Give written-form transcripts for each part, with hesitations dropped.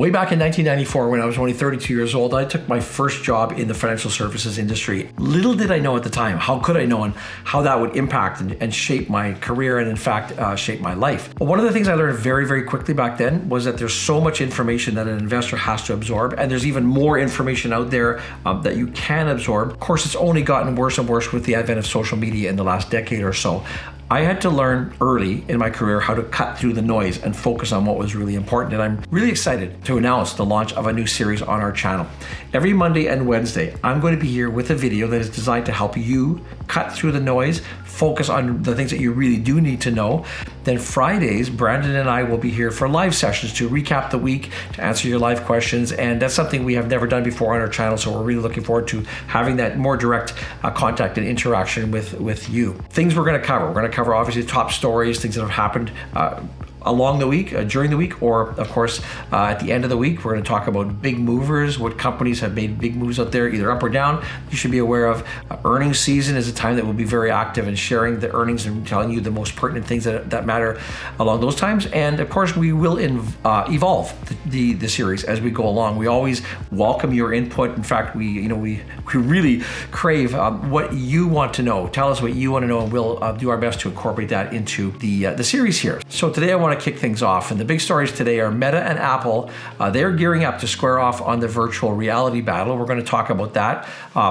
Way back in 1994, when I was only 32 years old, I took my first job in the financial services industry. Little did I know at the time, how could I know, and how that would impact and shape my career and in fact, shape my life. But one of the things I learned very, very quickly back then was that there's so much information that an investor has to absorb, and there's even more information out there that you can absorb. Of course, it's only gotten worse and worse with the advent of social media in the last decade or so. I had to learn early in my career how to cut through the noise and focus on what was really important. And I'm really excited to announce the launch of a new series on our channel. Every Monday and Wednesday, I'm going to be here with a video that is designed to help you cut through the noise, focus on the things that you really do need to know. Then Fridays, Brandon and I will be here for live sessions to recap the week, to answer your live questions. And that's something we have never done before on our channel. So we're really looking forward to having that more direct contact and interaction with you. Things we're going to cover. We're going to cover obviously top stories, things that have happened along the week, during the week, or of course, at the end of the week. We're going to talk about big movers, what companies have made big moves out there, either up or down. You should be aware of earnings season is a time that we'll be very active in sharing the earnings and telling you the most pertinent things that matter along those times. And of course, we will evolve the series as we go along. We always welcome your input. In fact, we really crave what you want to know. Tell us what you want to know, and we'll do our best to incorporate that into the series here. So today I want to kick things off, and the big stories today are Meta and Apple. They're gearing up to square off on the virtual reality battle. We're going to talk about that.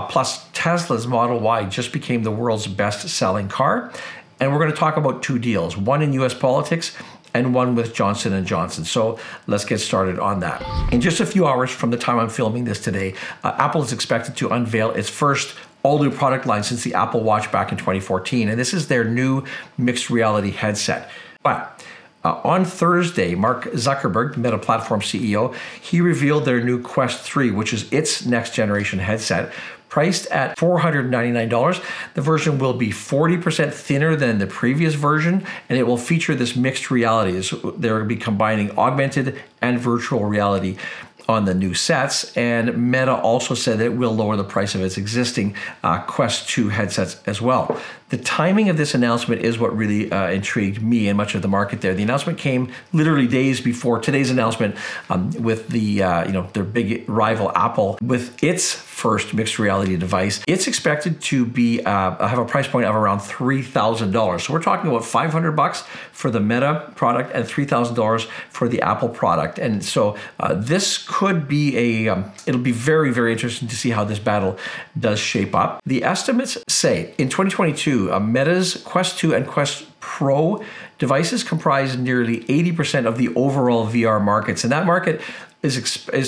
Plus, Tesla's Model Y just became the world's best-selling car, and we're going to talk about two deals, one in U.S. politics and one with Johnson & Johnson. So let's get started on that. In just a few hours from the time I'm filming this today, Apple is expected to unveil its first all-new product line since the Apple Watch back in 2014, and this is their new mixed reality headset. But on Thursday, Mark Zuckerberg, Meta Platforms CEO, he revealed their new Quest 3, which is its next-generation headset. Priced at $499, the version will be 40% thinner than the previous version, and it will feature this mixed reality. So they'll be combining augmented and virtual reality on the new sets, and Meta also said that it will lower the price of its existing Quest 2 headsets as well. The timing of this announcement is what really intrigued me and much of the market there. The announcement came literally days before today's announcement with the their big rival Apple with its first mixed reality device. It's expected to be have a price point of around $3,000. So we're talking about $500 for the Meta product and $3,000 for the Apple product. And so this could be it'll be very, very interesting to see how this battle does shape up. The estimates say in 2022, Meta's Quest 2 and Quest Pro devices comprise nearly 80% of the overall VR markets. And that market is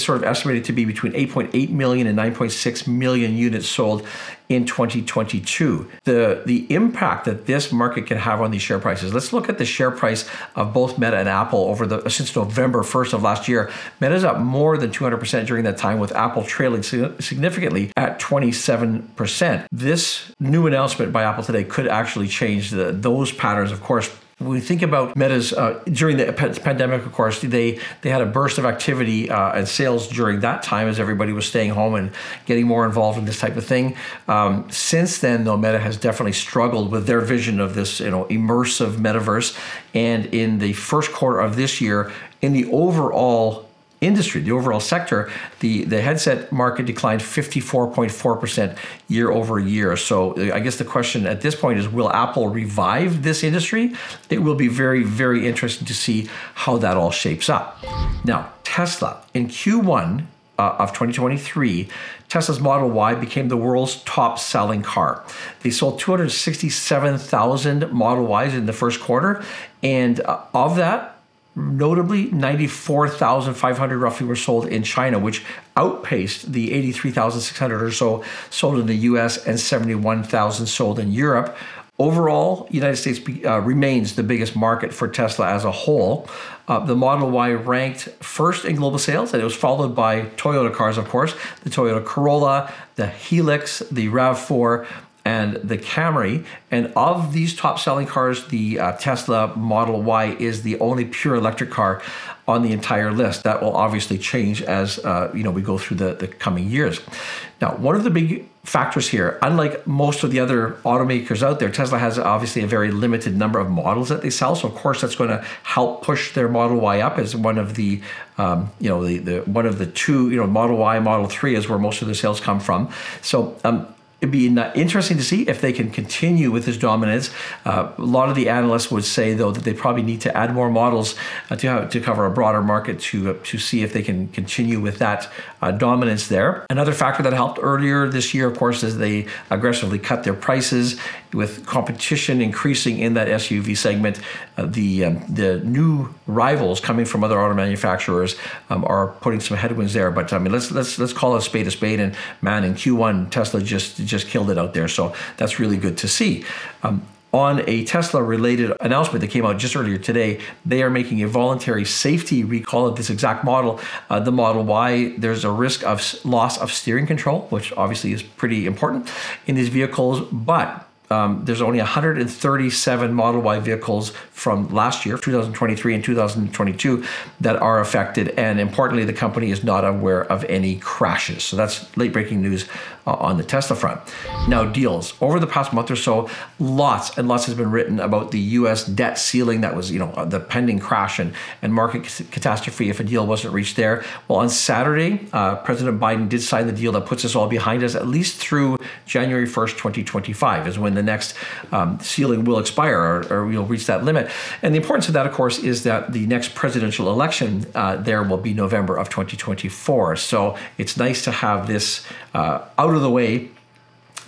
sort of estimated to be between 8.8 million and 9.6 million units sold in 2022. The impact that this market can have on these share prices. Let's look at the share price of both Meta and Apple since November 1st of last year. Meta's up more than 200% during that time, with Apple trailing significantly at 27%. This new announcement by Apple today could actually change those patterns, of course. When we think about Meta's, during the pandemic, of course, they had a burst of activity and sales during that time as everybody was staying home and getting more involved in this type of thing. Since then, though, Meta has definitely struggled with their vision of this immersive metaverse. And in the first quarter of this year, in the overall industry, the overall sector, the headset market declined 54.4% year over year. So I guess the question at this point is, will Apple revive this industry? It will be very, very interesting to see how that all shapes up. Now, Tesla, in Q1 of 2023, Tesla's Model Y became the world's top-selling car. They sold 267,000 Model Ys in the first quarter, and of that, notably, 94,500 roughly were sold in China, which outpaced the 83,600 or so sold in the US and 71,000 sold in Europe. Overall, United States remains the biggest market for Tesla as a whole. The Model Y ranked first in global sales, and it was followed by Toyota cars, of course, the Toyota Corolla, the Hilux, the RAV4, and the Camry. And of these top-selling cars, the Tesla Model Y is the only pure electric car on the entire list. That will obviously change as we go through the coming years. Now, one of the big factors here, unlike most of the other automakers out there, Tesla has obviously a very limited number of models that they sell. So, of course, that's going to help push their Model Y up as one of the one of the two, Model Y, Model 3 is where most of their sales come from. So, it'd be interesting to see if they can continue with this dominance. A lot of the analysts would say, though, that they probably need to add more models to cover a broader market to see if they can continue with that dominance there. Another factor that helped earlier this year, of course, is they aggressively cut their prices with competition increasing in that SUV segment. The new rivals coming from other auto manufacturers are putting some headwinds there. But I mean, let's call a spade. And man, in Q1, Tesla just killed it out there. So that's really good to see. On a Tesla-related announcement that came out just earlier today, they are making a voluntary safety recall of this exact model, the Model Y. There's a risk of loss of steering control, which obviously is pretty important in these vehicles, but there's only 137 Model Y vehicles from last year, 2023 and 2022, that are affected. And importantly, the company is not aware of any crashes. So that's late-breaking news on the Tesla front. Now, deals. Over the past month or so, lots and lots has been written about the U.S. debt ceiling that was, the pending crash and market catastrophe if a deal wasn't reached there. Well, on Saturday, President Biden did sign the deal that puts us all behind us, at least through January 1st, 2025, is when the next ceiling will expire or we'll reach that limit. And the importance of that, of course, is that the next presidential election there will be November of 2024. So it's nice to have this out of the way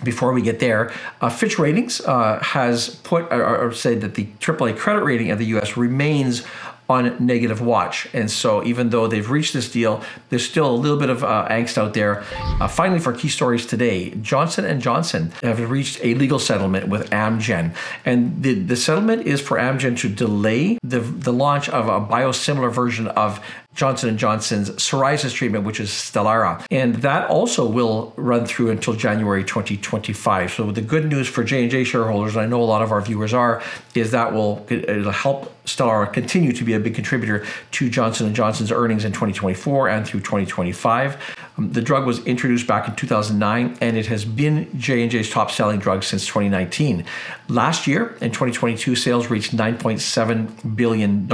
before we get there. Fitch Ratings has put or said that the AAA credit rating of the U.S. remains on negative watch. And so even though they've reached this deal, there's still a little bit of angst out there. Finally, for key stories today, Johnson & Johnson have reached a legal settlement with Amgen. And the settlement is for Amgen to delay the launch of a biosimilar version of Johnson & Johnson's psoriasis treatment, which is Stelara. And that also will run through until January 2025. So the good news for J&J shareholders, and I know a lot of our viewers are, is that it'll help Stelara continue to be a big contributor to Johnson & Johnson's earnings in 2024 and through 2025. The drug was introduced back in 2009, and it has been J&J's top-selling drug since 2019. Last year, in 2022, sales reached $9.7 billion,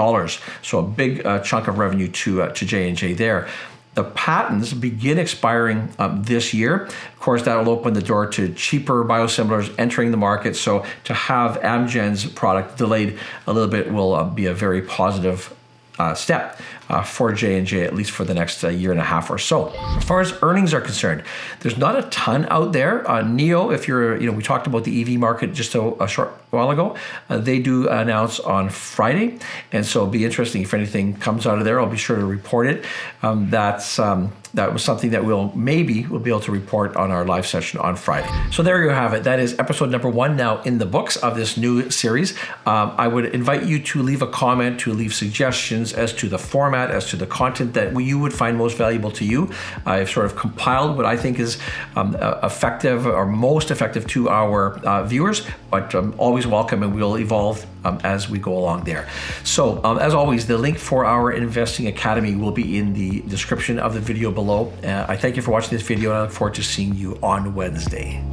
so a big chunk of revenue to J&J there. The patents begin expiring this year. Of course, that'll open the door to cheaper biosimilars entering the market. So to have Amgen's product delayed a little bit will be a very positive step for J&J, at least for the next year and a half or so. As far as earnings are concerned, there's not a ton out there. NIO, if you're, we talked about the EV market just a short while ago. They do announce on Friday, and so it'll be interesting if anything comes out of there. I'll be sure to report it. That was something that we'll be able to report on our live session on Friday. So there you have it. That is episode number 1 now in the books of this new series. I would invite you to leave a comment, to leave suggestions as to the format, as to the content that you would find most valuable to you. I've sort of compiled what I think is effective or most effective to our viewers, but always welcome, and we'll evolve as we go along there. So as always, the link for our Investing Academy will be in the description of the video below. I thank you for watching this video, and I look forward to seeing you on Wednesday.